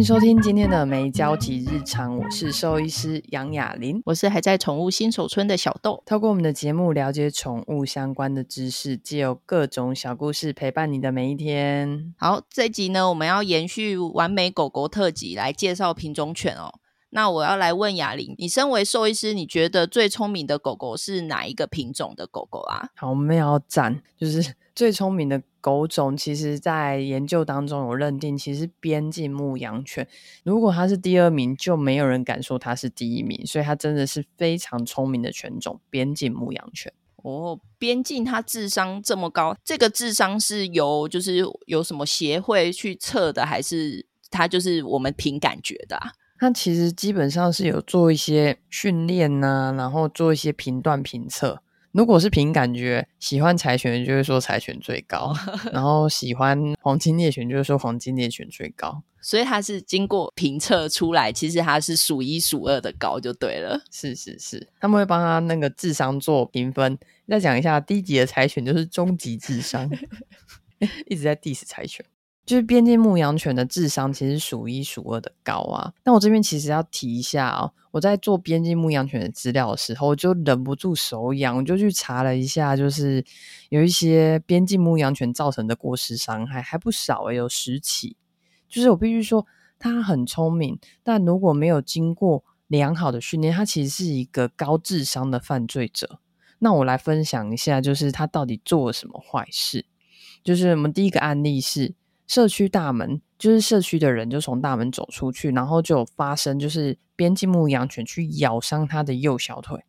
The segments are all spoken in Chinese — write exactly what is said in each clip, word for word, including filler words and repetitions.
迎收听今天的没交集日常，我是兽医师杨雅琳，我是还在宠物新手村的小豆。透过我们的节目了解宠物相关的知识，藉由各种小故事陪伴你的每一天。好，这集呢我们要延续完美狗狗特辑来介绍品种犬哦。那我要来问雅琳，你身为兽医师，你觉得最聪明的狗狗是哪一个品种的狗狗啊？好，我们要赞，就是最聪明的狗种，其实在研究当中有认定，其实边境牧羊犬如果它是第二名，就没有人敢说它是第一名，所以它真的是非常聪明的犬种，边境牧羊犬。哦，边境它智商这么高，这个智商是由就是有什么协会去测的，还是它就是我们凭感觉的啊？它其实基本上是有做一些训练啊，然后做一些评断评测。如果是凭感觉，喜欢柴犬就会说柴犬最高然后喜欢黄金猎犬就会说黄金猎犬最高，所以它是经过评测出来，其实它是数一数二的高就对了。是是是，他们会帮它那个智商做评分。再讲一下，低级的柴犬就是终极智商一直在 diss 柴犬。就是边境牧羊犬的智商其实数一数二的高啊。那我这边其实要提一下哦，我在做边境牧羊犬的资料的时候，我就忍不住手痒，我就去查了一下，就是有一些边境牧羊犬造成的过失伤害还不少耶，有十起。就是我必须说它很聪明，但如果没有经过良好的训练，它其实是一个高智商的犯罪者。那我来分享一下，就是它到底做了什么坏事。就是我们第一个案例是社区大门，就是社区的人就从大门走出去，然后就有发生就是边境牧羊犬去咬伤它的右小腿，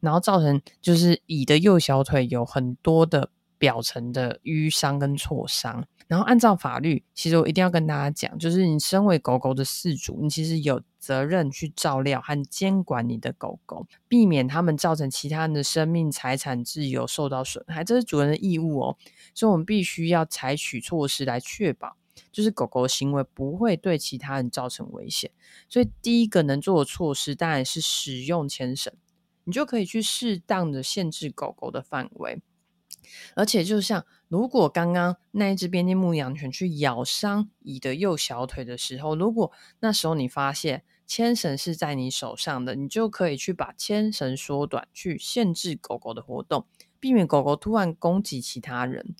然后造成就是乙的右小腿有很多的表层的淤伤跟挫伤。然后按照法律，其实我一定要跟大家讲，就是你身为狗狗的饲主，你其实有责任去照料和监管你的狗狗，避免他们造成其他人的生命财产自由受到损害，这是主人的义务哦。所以我们必须要采取措施来确保就是狗狗的行为不会对其他人造成危险。所以第一个能做的措施当然是使用牵绳，你就可以去适当的限制狗狗的范围。而且就像如果刚刚那一只边境牧羊犬去咬伤乙的右小腿的时候，如果那时候你发现牵绳是在你手上的，你就可以去把牵绳缩短，去限制狗狗的活动，避免狗狗突然攻击其他人。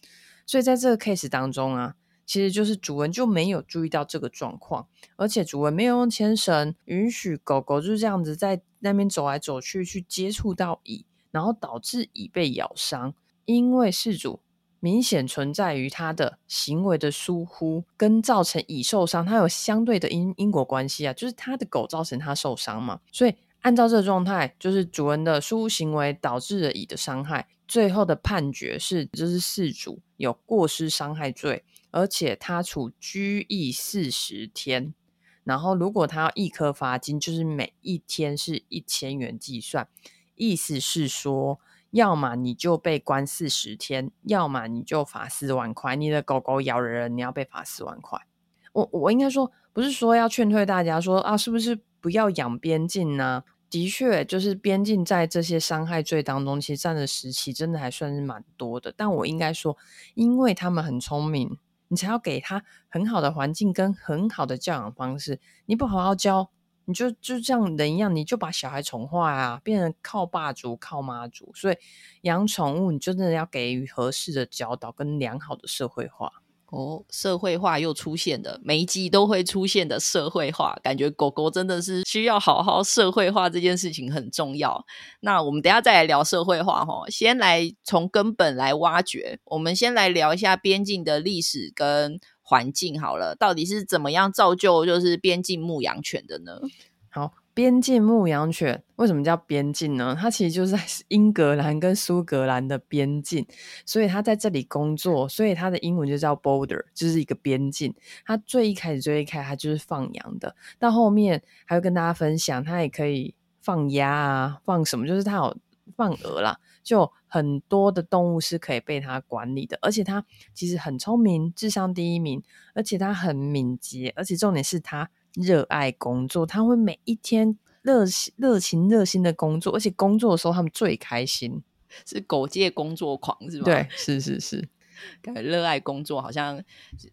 所以在这个 case 当中啊，其实就是主人就没有注意到这个状况，而且主人没有用牵绳允许狗狗就这样子在那边走来走去，去接触到乙，然后导致乙被咬伤。因为事主明显存在于他的行为的疏忽跟造成乙受伤，他有相对的因因果关系啊，就是他的狗造成他受伤嘛，所以按照这个状态，就是主人的疏忽行为导致了乙的伤害。最后的判决是，就是事主有过失伤害罪，而且他处拘役四十天，然后如果他要一颗罚金，就是每一天是一千元计算，意思是说。要么你就被关四十天，要么你就罚四万块。你的狗狗咬人，你要被罚四万块。我我应该说，不是说要劝退大家说啊，是不是不要养边境呢？的确，就是边境在这些伤害罪当中，其实占的时期真的还算是蛮多的。但我应该说，因为他们很聪明，你才要给他很好的环境跟很好的教养方式。你不好好教。你就就像人一样，你就把小孩宠坏啊，变成靠爸族靠妈族。所以养宠物你就真的要给予合适的教导跟良好的社会化。哦，社会化又出现的，每一集都会出现的社会化，感觉狗狗真的是需要好好社会化，这件事情很重要。那我们等一下再来聊社会化齁，先来从根本来挖掘。我们先来聊一下边境的历史跟环境好了，到底是怎么样造就就是边境牧羊犬的呢？好，边境牧羊犬为什么叫边境呢？它其实就是在英格兰跟苏格兰的边境，所以它在这里工作，所以它的英文就叫 border， 就是一个边境。它最一开始最一开始它就是放羊的，到后面还会跟大家分享，它也可以放鸭啊，放什么，就是它有放鹅啦，就很多的动物是可以被它管理的。而且它其实很聪明，智商第一名，而且它很敏捷，而且重点是它热爱工作，它会每一天热热情热心的工作，而且工作的时候他们最开心，是狗界工作狂是吗？对，是是是。感觉热爱工作好像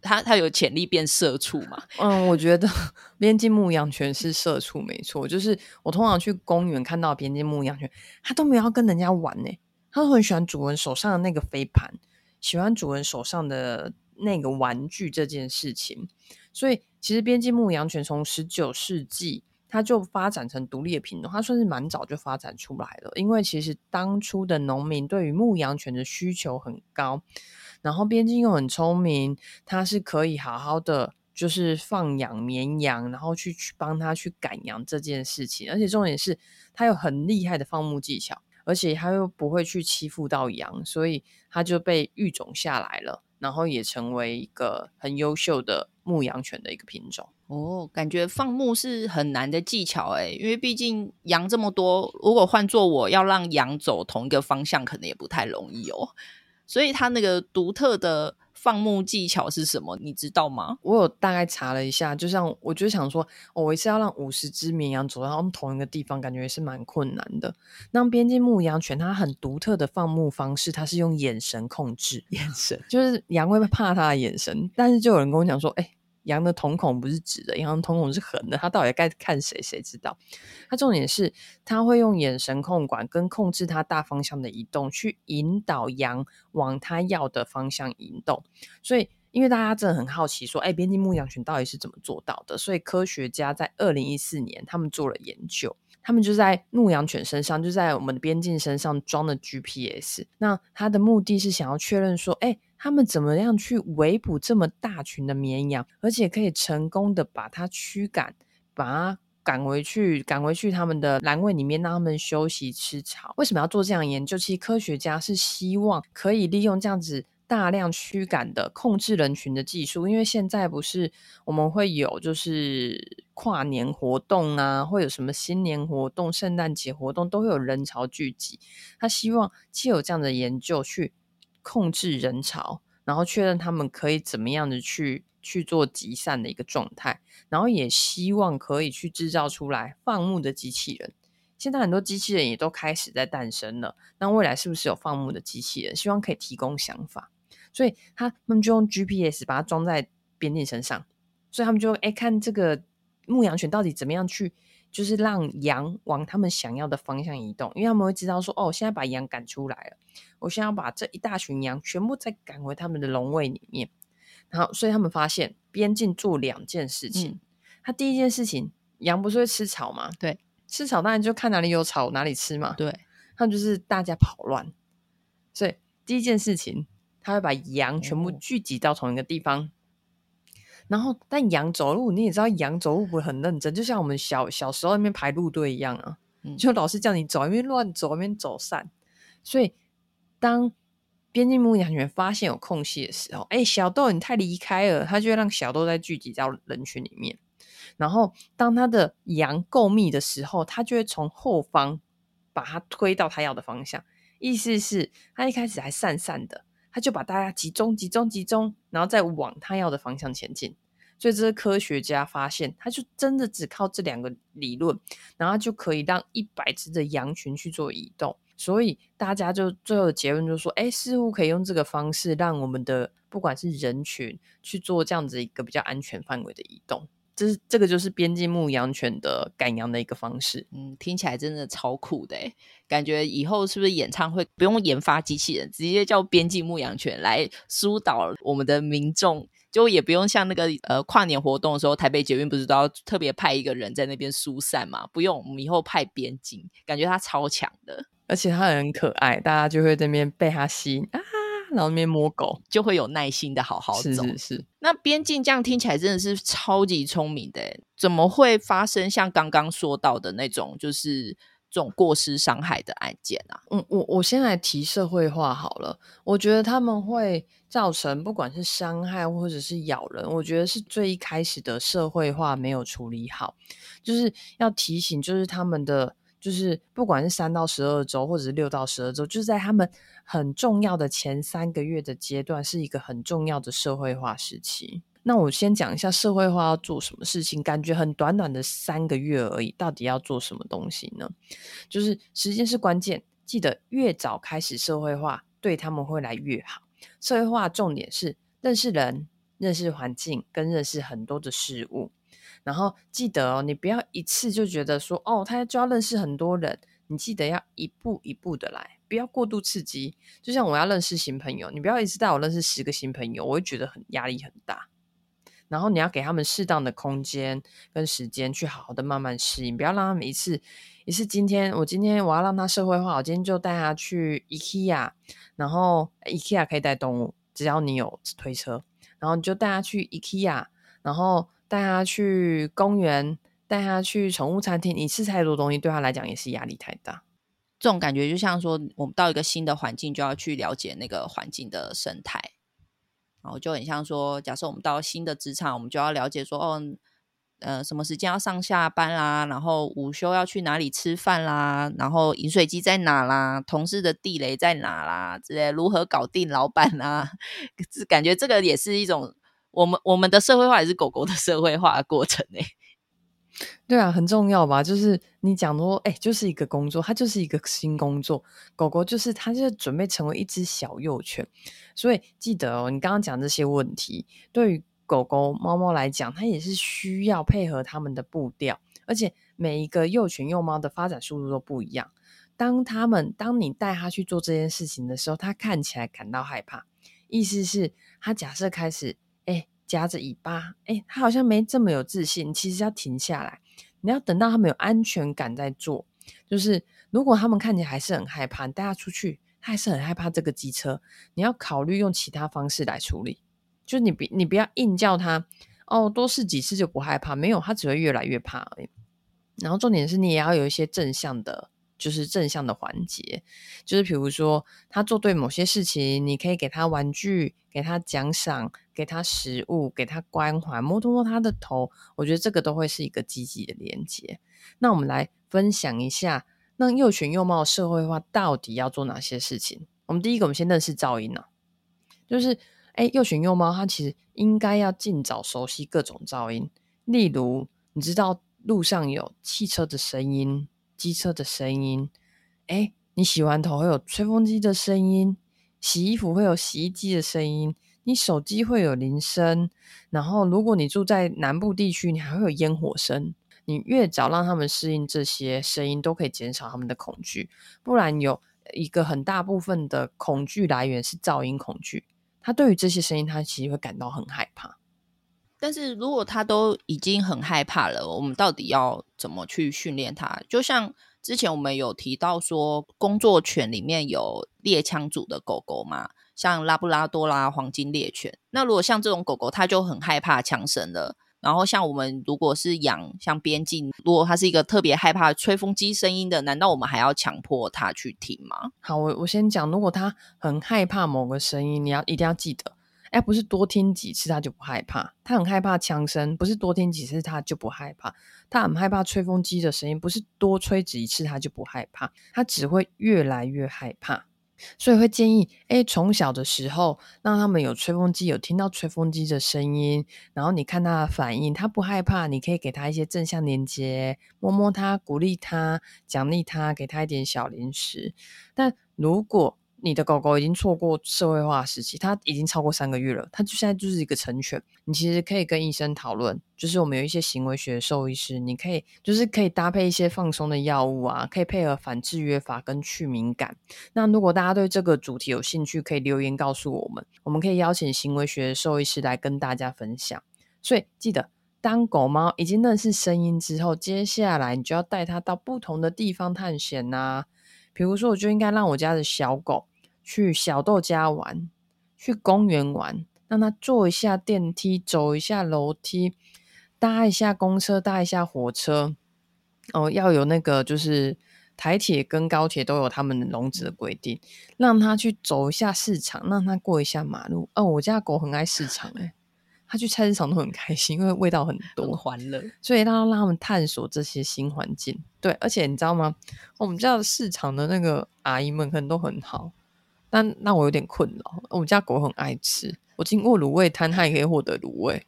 他他有潜力变社畜嘛。嗯，我觉得边境牧羊犬是社畜没错，就是我通常去公园看到边境牧羊犬他都没有要跟人家玩耶、欸、他都很喜欢主人手上的那个飞盘，喜欢主人手上的那个玩具这件事情。所以其实边境牧羊犬从十九世纪它就发展成独立的品种，它算是蛮早就发展出来了。因为其实当初的农民对于牧羊犬的需求很高，然后边境又很聪明，它是可以好好的就是放养绵羊，然后去去帮它去赶羊这件事情。而且重点是它有很厉害的放牧技巧，而且它又不会去欺负到羊，所以它就被育种下来了，然后也成为一个很优秀的牧羊犬的一个品种。哦，感觉放牧是很难的技巧哎、欸，因为毕竟羊这么多，如果换做我要让羊走同一个方向可能也不太容易哦。所以它那个独特的放牧技巧是什么你知道吗？我有大概查了一下，就像我就想说、哦、我一次要让五十只绵羊走到同一个地方感觉也是蛮困难的。那边境牧羊犬它很独特的放牧方式，它是用眼神控制，眼神就是羊会怕它的眼神，但是就有人跟我讲说哎、欸，羊的瞳孔不是直的，羊的瞳孔是横的，它到底该看谁谁知道。它重点是它会用眼神控管跟控制它大方向的移动，去引导羊往它要的方向移动。所以因为大家真的很好奇说哎，边境牧羊犬到底是怎么做到的，所以科学家在二零一四年他们做了研究，他们就在牧羊犬身上，就在我们的边境身上装了 G P S。 那它的目的是想要确认说哎，他们怎么样去围捕这么大群的绵羊，而且可以成功的把它驱赶，把它赶回去赶回去他们的栏位里面，让他们休息吃草。为什么要做这样的研究？其实科学家是希望可以利用这样子大量驱赶的控制人群的技术。因为现在不是我们会有就是跨年活动啊，会有什么新年活动、圣诞节活动，都会有人潮聚集，他希望藉由这样的研究去控制人潮，然后确认他们可以怎么样的去去做集散的一个状态，然后也希望可以去制造出来放牧的机器人。现在很多机器人也都开始在诞生了，那未来是不是有放牧的机器人？希望可以提供想法。所以他们就用 G P S 把它装在边境身上，所以他们就哎看这个牧羊犬到底怎么样去就是让羊往他们想要的方向移动。因为他们会知道说哦，现在把羊赶出来了，我现在要把这一大群羊全部再赶回他们的笼位里面。然后所以他们发现边境做两件事情、嗯、他第一件事情，羊不是会吃草吗？对，吃草当然就看哪里有草哪里吃嘛。对，他们就是大家跑乱，所以第一件事情他会把羊全部聚集到同一个地方、哦，然后但羊走路你也知道，羊走路不会很认真，就像我们小小时候在那边排路队一样啊、嗯、就老师叫你走一边乱走一边走散。所以当边境牧羊犬发现有空隙的时候，哎，小豆你太离开了，它就会让小豆再聚集到人群里面。然后当它的羊够密的时候，它就会从后方把它推到它要的方向。意思是它一开始还散散的，他就把大家集中集中集中，然后再往他要的方向前进。所以这是科学家发现，他就真的只靠这两个理论，然后就可以让一百只的羊群去做移动。所以大家就最后的结论就是说，哎，似乎可以用这个方式让我们的不管是人群去做这样子一个比较安全范围的移动。这是这个就是边境牧羊犬的赶羊的一个方式。嗯，听起来真的超酷的耶，感觉以后是不是演唱会不用研发机器人，直接叫边境牧羊犬来疏导我们的民众，就也不用像那个呃跨年活动的时候，台北捷运不是都要特别派一个人在那边疏散嘛？不用，我们以后派边境，感觉他超强的，而且他很可爱，大家就会在那边被他吸引啊，然后那边摸狗，就会有耐心的好好走。是是是。那边境这样听起来真的是超级聪明的耶，怎么会发生像刚刚说到的那种就是这种过失伤害的案件啊？嗯，我我先来提社会化好了。我觉得他们会造成不管是伤害或者是咬人，我觉得是最一开始的社会化没有处理好，就是要提醒，就是他们的就是不管是三到十二周或者是六到十二周，就是在他们很重要的前三个月的阶段，是一个很重要的社会化时期。那我先讲一下社会化要做什么事情，感觉很短短的三个月而已，到底要做什么东西呢？就是时间是关键，记得越早开始社会化，对他们会来越好。社会化重点是认识人、认识环境跟认识很多的事物。然后记得哦，你不要一次就觉得说哦，他就要认识很多人，你记得要一步一步的来，不要过度刺激。就像我要认识新朋友，你不要一次带我认识十个新朋友，我会觉得很压力很大。然后你要给他们适当的空间跟时间去好好的慢慢适应，不要让他们一次一次今天我今天我要让他社会化，我今天就带他去 IKEA， 然后 IKEA 可以带动物，只要你有推车，然后你就带他去 IKEA， 然后带他去公园，带他去宠物餐厅，一次太多东西对他来讲也是压力太大。这种感觉就像说我们到一个新的环境就要去了解那个环境的生态，然后就很像说假设我们到新的职场，我们就要了解说哦，呃，什么时间要上下班啦，然后午休要去哪里吃饭啦，然后饮水机在哪啦，同事的地雷在哪啦之类，如何搞定老板啦，感觉这个也是一种我们我们的社会化，也是狗狗的社会化的过程欸。对啊，很重要吧，就是你讲说哎、欸，就是一个工作，它就是一个新工作，狗狗就是它就准备成为一只小幼犬，所以记得哦，你刚刚讲这些问题对于狗狗猫猫来讲，它也是需要配合它们的步调，而且每一个幼犬幼猫的发展速度都不一样，当它们当你带它去做这件事情的时候，它看起来感到害怕，意思是它假设开始哎、欸、夹着尾巴，哎，它好像没这么有自信，其实要停下来，你要等到他们有安全感再做。就是如果他们看起来还是很害怕，你带他出去他还是很害怕这个机车，你要考虑用其他方式来处理，就 你, 你不要硬叫他哦，多试几次就不害怕，没有，他只会越来越怕而已。然后重点是你也要有一些正向的，就是正向的环节，就是比如说他做对某些事情，你可以给他玩具，给他奖赏，给他食物，给他关怀，摸摸他的头，我觉得这个都会是一个积极的连结。那我们来分享一下那幼犬幼猫社会化到底要做哪些事情。我们第一个，我们先认识噪音啊，就是哎，幼犬幼猫它其实应该要尽早熟悉各种噪音，例如你知道路上有汽车的声音、机车的声音，哎，你洗完头会有吹风机的声音，洗衣服会有洗衣机的声音，你手机会有铃声，然后如果你住在南部地区，你还会有烟火声。你越早让他们适应这些声音，都可以减少他们的恐惧。不然有一个很大部分的恐惧来源是噪音恐惧，他对于这些声音他其实会感到很害怕。但是如果他都已经很害怕了，我们到底要怎么去训练他？就像之前我们有提到说工作犬里面有猎枪组的狗狗嘛，像拉布拉多啦、黄金猎犬，那如果像这种狗狗他就很害怕枪声了，然后像我们如果是养像边境，如果他是一个特别害怕吹风机声音的，难道我们还要强迫他去听吗？好， 我, 我先讲，如果他很害怕某个声音，你要一定要记得哎，不是多听几次他就不害怕，他很害怕枪声，不是多听几次他就不害怕，他很害怕吹风机的声音，不是多吹几次他就不害怕，他只会越来越害怕。所以会建议哎，从小的时候让他们有吹风机，有听到吹风机的声音，然后你看他的反应，他不害怕，你可以给他一些正向连接，摸摸他，鼓励他，奖励他，给他一点小零食。但如果你的狗狗已经错过社会化时期，它已经超过三个月了，它就现在就是一个成犬，你其实可以跟医生讨论，就是我们有一些行为学兽医师，你可以就是可以搭配一些放松的药物啊，可以配合反制约法跟去敏感。那如果大家对这个主题有兴趣，可以留言告诉我们，我们可以邀请行为学兽医师来跟大家分享。所以记得当狗猫已经认识声音之后，接下来你就要带它到不同的地方探险啊，比如说我就应该让我家的小狗去小豆家玩，去公园玩，让他坐一下电梯，走一下楼梯，搭一下公车，搭一下火车，哦，要有那个就是台铁跟高铁都有他们的笼子的规定，让他去走一下市场，让他过一下马路。哦，我家狗很爱市场欸，他去菜市场都很开心，因为味道很多，很欢乐，所以让他们探索这些新环境。对，而且你知道吗，我们家的市场的那个阿姨们可能都很好，但让我有点困扰。我们家狗很爱吃，我经过卤味摊它也可以获得卤味，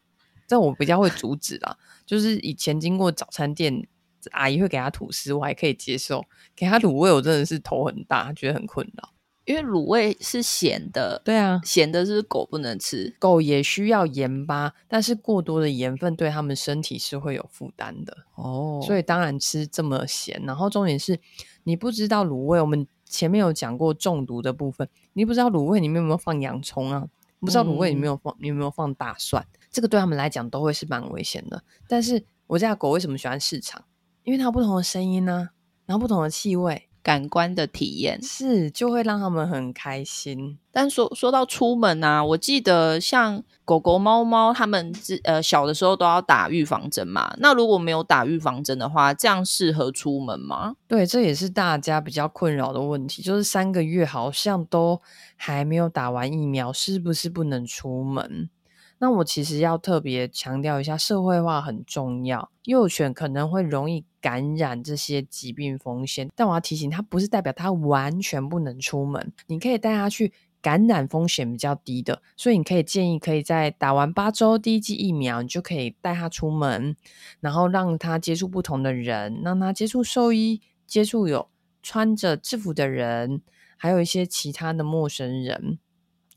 但我比较会阻止啦就是以前经过早餐店阿姨会给它吐司，我还可以接受，给它卤味我真的是头很大，觉得很困扰。因为卤味是咸的，对啊，咸的是狗不能吃，狗也需要盐巴，但是过多的盐分对他们身体是会有负担的哦，所以当然吃这么咸。然后重点是你不知道卤味，我们前面有讲过中毒的部分，你不知道卤味里面有没有放洋葱啊，不知道卤味里面有放、嗯、有没有放大蒜，这个对他们来讲都会是蛮危险的。但是我家的狗为什么喜欢市场，因为它有不同的声音啊，然后不同的气味，感官的体验是就会让他们很开心。但 说, 说到出门啊，我记得像狗狗猫猫他们、呃、小的时候都要打预防针嘛，那如果没有打预防针的话，这样适合出门吗？对，这也是大家比较困扰的问题，就是三个月好像都还没有打完疫苗，是不是不能出门？那我其实要特别强调一下，社会化很重要，幼犬可能会容易感染这些疾病风险，但我要提醒它不是代表它完全不能出门，你可以带它去感染风险比较低的，所以你可以建议可以在打完八周第一剂疫苗，你就可以带它出门，然后让它接触不同的人，让它接触兽医，接触有穿着制服的人，还有一些其他的陌生人，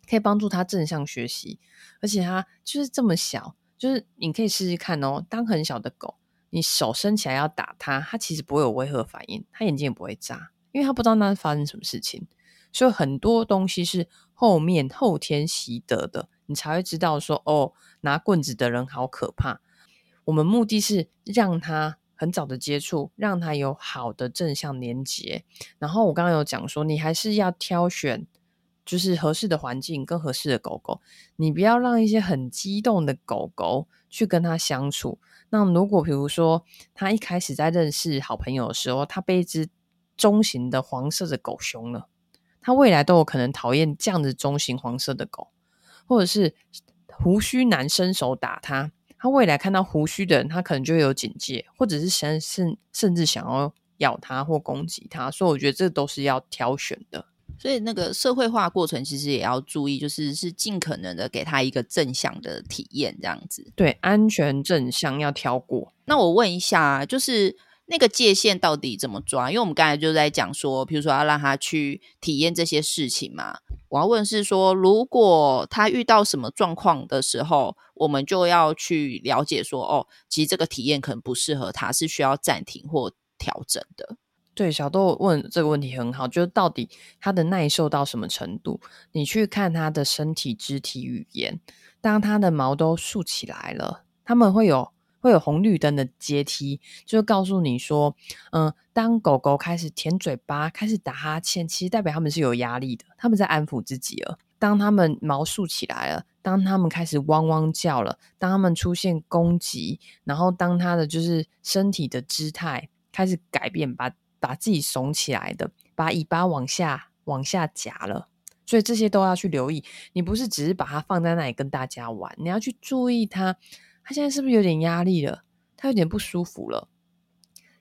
可以帮助它正向学习。而且它就是这么小，就是你可以试试看哦，当很小的狗你手伸起来要打它，它其实不会有威吓反应，它眼睛也不会眨，因为它不知道那发生什么事情。所以很多东西是后面后天习得的，你才会知道说哦，拿棍子的人好可怕。我们目的是让它很早的接触，让它有好的正向连结。然后我刚刚有讲说，你还是要挑选就是合适的环境跟合适的狗狗，你不要让一些很激动的狗狗去跟它相处。那如果比如说它一开始在认识好朋友的时候，它被一只中型的黄色的狗凶了，它未来都有可能讨厌这样的中型黄色的狗，或者是胡须男伸手打它，它未来看到胡须的人，它可能就会有警戒，或者是甚甚至想要咬它或攻击它。所以我觉得这都是要挑选的。所以那个社会化过程其实也要注意，就是是尽可能的给他一个正向的体验这样子。对，安全正向要挑过。那我问一下，就是那个界限到底怎么抓？因为我们刚才就在讲说，比如说要让他去体验这些事情嘛，我要问是说，如果他遇到什么状况的时候，我们就要去了解说哦，其实这个体验可能不适合他，是需要暂停或调整的。对，小豆问这个问题很好，就是到底他的耐受到什么程度，你去看他的身体肢体语言。当他的毛都竖起来了，他们会有会有红绿灯的阶梯，就告诉你说嗯，当狗狗开始舔嘴巴，开始打哈欠，其实代表他们是有压力的，他们在安抚自己了。当他们毛竖起来了，当他们开始汪汪叫了，当他们出现攻击，然后当他的就是身体的姿态开始改变，把把自己耸起来的，把尾巴往下往下夹了，所以这些都要去留意。你不是只是把它放在那里跟大家玩，你要去注意它，它现在是不是有点压力了，它有点不舒服了。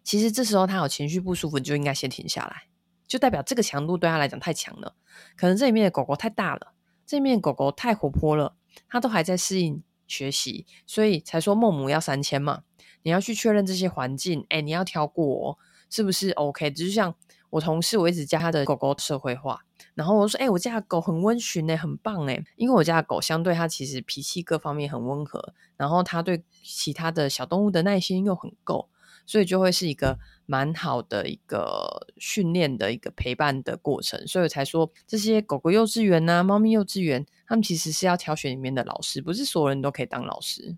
其实这时候它有情绪不舒服，你就应该先停下来，就代表这个强度对它来讲太强了，可能这里面的狗狗太大了，这里面的狗狗太活泼了，它都还在适应学习，所以才说孟母要三迁嘛。你要去确认这些环境，哎，你要挑过哦是不是 OK。 就像我同事，我一直叫他的狗狗社会化，然后我说哎、欸，我家的狗很温驯耶、欸、很棒耶、欸、因为我家的狗相对它其实脾气各方面很温和，然后它对其他的小动物的耐心又很够，所以就会是一个蛮好的一个训练的一个陪伴的过程。所以我才说这些狗狗幼稚园啊，猫咪幼稚园，他们其实是要挑选里面的老师，不是所有人都可以当老师。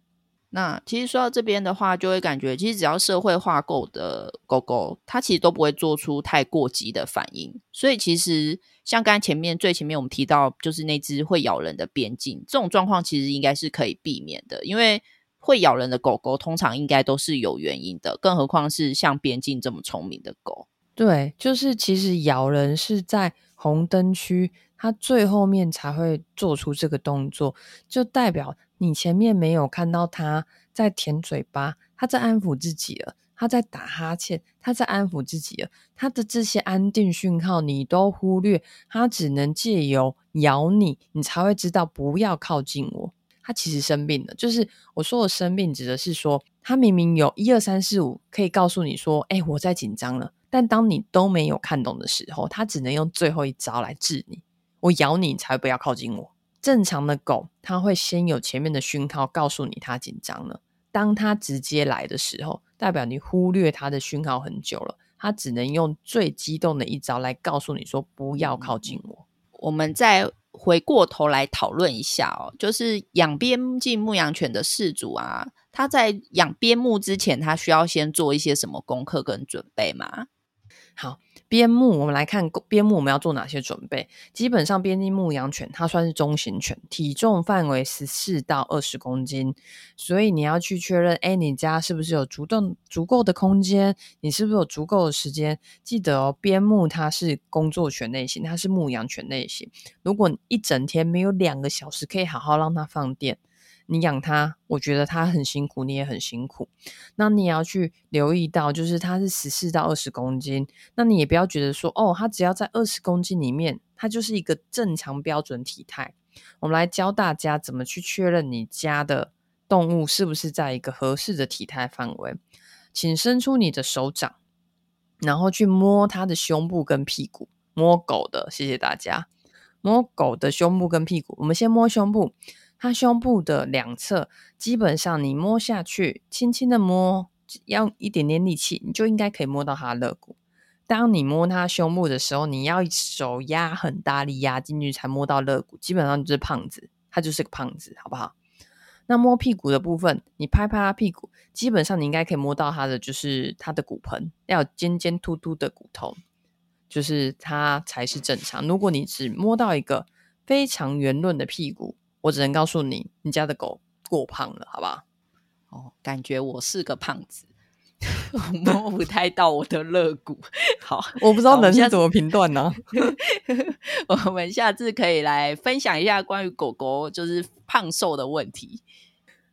那其实说到这边的话，就会感觉其实只要社会化够的狗狗，它其实都不会做出太过激的反应。所以其实像刚才前面最前面我们提到，就是那只会咬人的边境，这种状况其实应该是可以避免的，因为会咬人的狗狗通常应该都是有原因的，更何况是像边境这么聪明的狗。对，就是其实咬人是在红灯区，它最后面才会做出这个动作，就代表你前面没有看到他在舔嘴巴，他在安抚自己了，他在打哈欠，他在安抚自己了，他的这些安定讯号你都忽略，他只能借由咬你，你才会知道不要靠近我。他其实生病了，就是我说我生病指的是说，他明明有一二三四五可以告诉你说哎、欸，我在紧张了，但当你都没有看懂的时候，它只能用最后一招来治你。我咬你才不要靠近我。正常的狗它会先有前面的讯号告诉你它紧张了，当它直接来的时候，代表你忽略它的讯号很久了，它只能用最激动的一招来告诉你说不要靠近我。我们再回过头来讨论一下哦，就是养边境牧羊犬的饲主啊，他在养边牧之前他需要先做一些什么功课跟准备吗？好，边牧我们来看边牧我们要做哪些准备。基本上边境牧羊犬它算是中型犬，体重范围十四到二十公斤，所以你要去确认哎，你家是不是有足够足够的空间，你是不是有足够的时间。记得哦，边牧它是工作犬类型，它是牧羊犬类型，如果一整天没有两个小时可以好好让它放电，你养它，我觉得它很辛苦，你也很辛苦。那你也要去留意到，就是它是十四到二十公斤，那你也不要觉得说哦，它只要在二十公斤里面，它就是一个正常标准体态。我们来教大家怎么去确认你家的动物是不是在一个合适的体态范围。请伸出你的手掌，然后去摸它的胸部跟屁股，摸狗的，谢谢大家。摸狗的胸部跟屁股，我们先摸胸部。它胸部的两侧，基本上你摸下去，轻轻的摸，要一点点力气，你就应该可以摸到它的肋骨。当你摸它胸部的时候，你要手压很大力压进去才摸到肋骨，基本上就是胖子，它就是个胖子，好不好？那摸屁股的部分，你拍拍它屁股，基本上你应该可以摸到它的，就是它的骨盆，要有尖尖凸凸的骨头，就是它才是正常。如果你只摸到一个非常圆润的屁股，我只能告诉你，你家的狗过胖了，好不好？哦，感觉我是个胖子，我摸不太到我的肋骨。好，我不知道人是怎么评断呢、啊。我们下次可以来分享一下关于狗狗就是胖瘦的问题。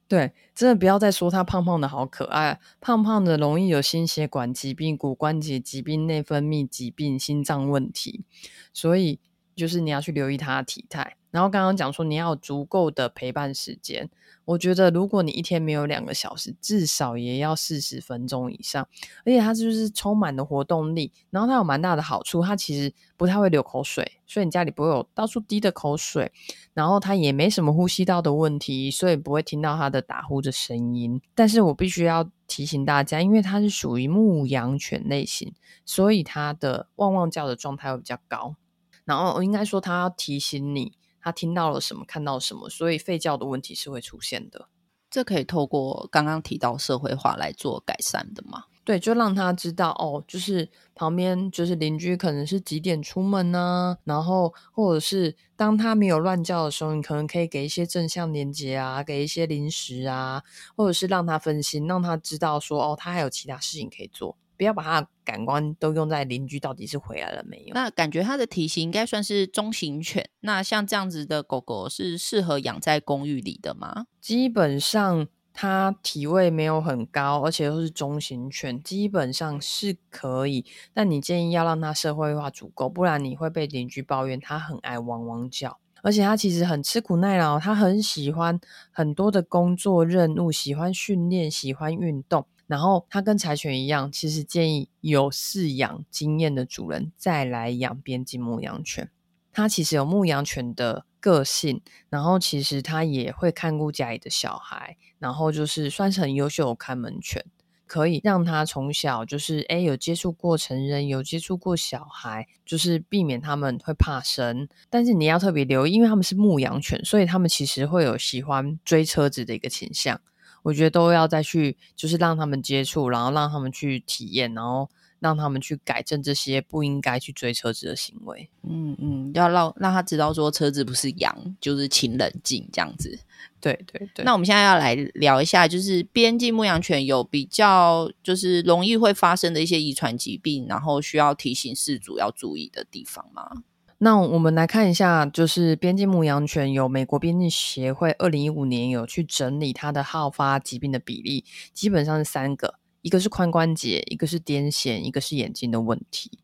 对，真的不要再说它胖胖的好可爱，胖胖的容易有心血管疾病、骨关节疾病、内分泌疾病、心脏问题，所以就是你要去留意它的体态。然后刚刚讲说你要有足够的陪伴时间，我觉得如果你一天没有两个小时，至少也要四十分钟以上。而且它就是充满了活动力，然后它有蛮大的好处，它其实不太会流口水，所以你家里不会有到处滴的口水，然后它也没什么呼吸道的问题，所以不会听到它的打呼的声音。但是我必须要提醒大家，因为它是属于牧羊犬类型，所以它的汪汪叫的状态会比较高，然后应该说它要提醒你他听到了什么，看到什么，所以吠叫的问题是会出现的。这可以透过刚刚提到社会化来做改善的吗？对，就让他知道哦，就是旁边就是邻居可能是几点出门啊，然后或者是当他没有乱叫的时候，你可能可以给一些正向连结啊，给一些零食啊，或者是让他分心，让他知道说哦，他还有其他事情可以做，不要把他的感官都用在邻居到底是回来了没有。那感觉他的体型应该算是中型犬，那像这样子的狗狗是适合养在公寓里的吗？基本上它体味没有很高，而且又是中型犬，基本上是可以，但你建议要让它社会化足够，不然你会被邻居抱怨它很爱汪汪叫。而且他其实很吃苦耐劳，他很喜欢很多的工作任务，喜欢训练，喜欢运动。然后他跟柴犬一样，其实建议有饲养经验的主人再来养边境牧羊犬。他其实有牧羊犬的个性，然后其实他也会看顾家里的小孩，然后就是算是很优秀的看门犬，可以让他从小就是哎有接触过成人，有接触过小孩，就是避免他们会怕生。但是你要特别留意，因为他们是牧羊犬，所以他们其实会有喜欢追车子的一个倾向。我觉得都要再去就是让他们接触，然后让他们去体验，然后让他们去改正这些不应该去追车子的行为。嗯嗯，要让让他知道说车子不是羊，就是请冷静这样子。对对对。那我们现在要来聊一下，就是边境牧羊犬有比较就是容易会发生的一些遗传疾病，然后需要提醒饲主要注意的地方吗？那我们来看一下，就是边境牧羊犬有美国边境协会二零一五年有去整理它的好发疾病的比例，基本上是三个。一个是髋关节，一个是癫痫，一个是眼睛的问题。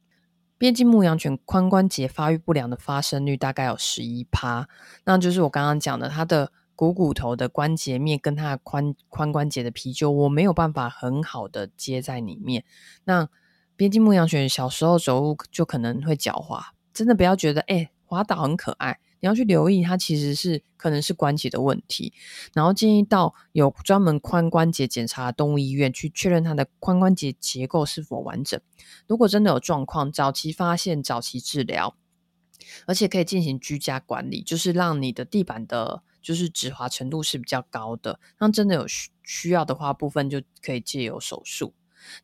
边境牧羊犬髋关节发育不良的发生率大概有 百分之十一， 那就是我刚刚讲的，它的股骨头的关节面跟它的 髋, 髋关节的皮揪我没有办法很好的接在里面。那边境牧羊犬小时候走路就可能会脚滑，真的不要觉得哎、欸、滑倒很可爱，你要去留意它其实是可能是关节的问题，然后建议到有专门髋关节检查的动物医院去确认它的髋关节结构是否完整，如果真的有状况，早期发现早期治疗，而且可以进行居家管理，就是让你的地板的就是止滑程度是比较高的，那真的有需要的话部分就可以借由手术。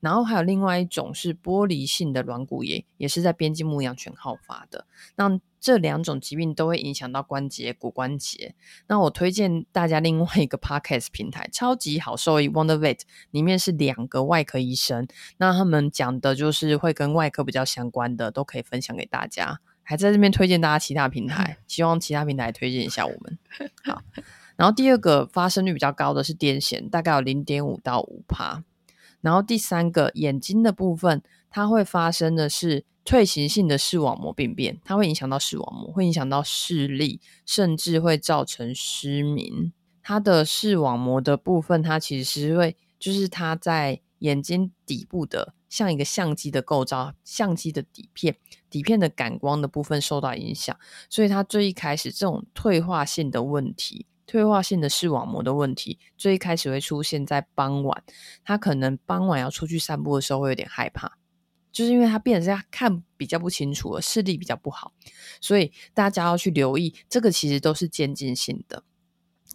然后还有另外一种是剥离性的软骨炎，也是在边境牧羊犬好发的，那这两种疾病都会影响到关节骨关节，那我推荐大家另外一个 podcast 平台超级好兽医 WonderVet， 里面是两个外科医生，那他们讲的就是会跟外科比较相关的都可以分享给大家，还在这边推荐大家其他平台，希望其他平台推荐一下我们。好，然后第二个发生率比较高的是癫痫，大概有 百分之零点五到百分之五，然后第三个眼睛的部分，它会发生的是退行性的视网膜病变，它会影响到视网膜，会影响到视力，甚至会造成失明。它的视网膜的部分，它其实会就是它在眼睛底部的像一个相机的构造，相机的底片底片的感光的部分受到影响，所以它最一开始这种退化性的问题，退化性的视网膜的问题最一开始会出现在傍晚，他可能傍晚要出去散步的时候会有点害怕，就是因为他变成他看比较不清楚了，视力比较不好，所以大家要去留意这个，其实都是渐进性的。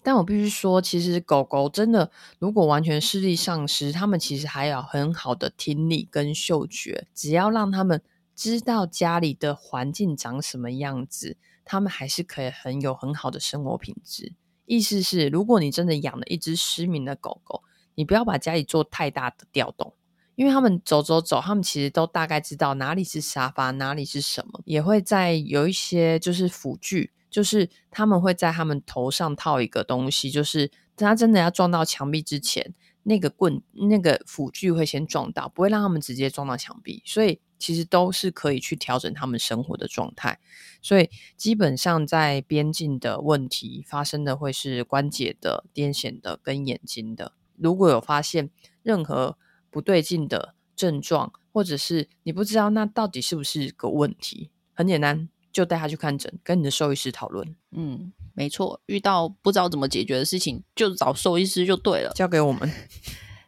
但我必须说，其实狗狗真的如果完全视力丧失，他们其实还有很好的听力跟嗅觉，只要让他们知道家里的环境长什么样子，他们还是可以很有很好的生活品质。意思是，如果你真的养了一只失明的狗狗，你不要把家里做太大的调动，因为他们走走走，他们其实都大概知道哪里是沙发，哪里是什么，也会在有一些就是辅具，就是他们会在他们头上套一个东西，就是他真的要撞到墙壁之前，那个棍那个辅具会先撞到，不会让他们直接撞到墙壁，所以其实都是可以去调整他们生活的状态。所以基本上在边境的问题发生的会是关节的、癫痫的跟眼睛的，如果有发现任何不对劲的症状，或者是你不知道那到底是不是个问题，很简单，就带他去看诊，跟你的兽医师讨论。嗯，没错，遇到不知道怎么解决的事情就找兽医师就对了，交给我们。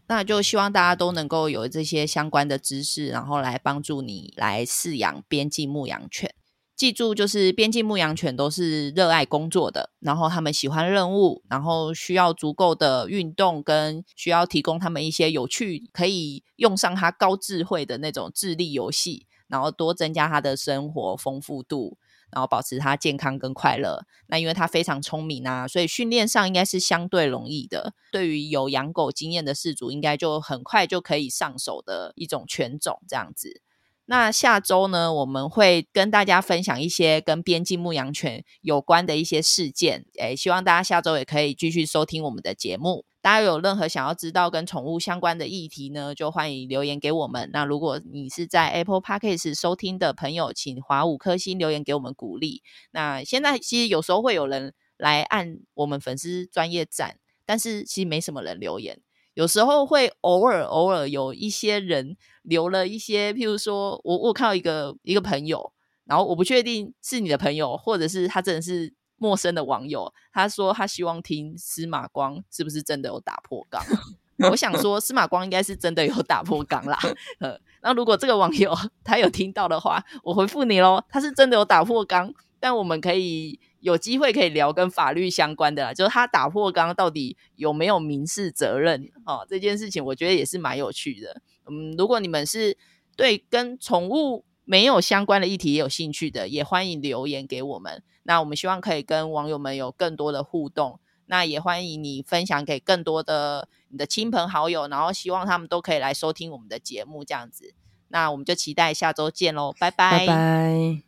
那就希望大家都能够有这些相关的知识，然后来帮助你来饲养边境牧羊犬。记住，就是边境牧羊犬都是热爱工作的，然后他们喜欢任务，然后需要足够的运动，跟需要提供他们一些有趣可以用上他高智慧的那种智力游戏，然后多增加他的生活丰富度，然后保持他健康跟快乐。那因为他非常聪明啊，所以训练上应该是相对容易的，对于有养狗经验的饲主应该就很快就可以上手的一种犬种这样子。那下周呢，我们会跟大家分享一些跟边境牧羊犬有关的一些事件，诶，希望大家下周也可以继续收听我们的节目。大家有任何想要知道跟宠物相关的议题呢，就欢迎留言给我们。那如果你是在 Apple Podcast 收听的朋友，请划五颗星留言给我们鼓励。那现在其实有时候会有人来按我们粉丝专页赞，但是其实没什么人留言，有时候会偶尔偶尔有一些人留了一些，譬如说我我看到一个一个朋友，然后我不确定是你的朋友，或者是他真的是陌生的网友，他说他希望听司马光是不是真的有打破缸。我想说司马光应该是真的有打破缸啦。呃，那如果这个网友他有听到的话，我回复你咯，他是真的有打破缸，但我们可以有机会可以聊跟法律相关的啦，就是他打破缸到底有没有民事责任、哦、这件事情我觉得也是蛮有趣的。嗯，如果你们是对跟宠物没有相关的议题也有兴趣的，也欢迎留言给我们。那我们希望可以跟网友们有更多的互动，那也欢迎你分享给更多的你的亲朋好友，然后希望他们都可以来收听我们的节目这样子。那我们就期待下周见咯，拜拜拜拜。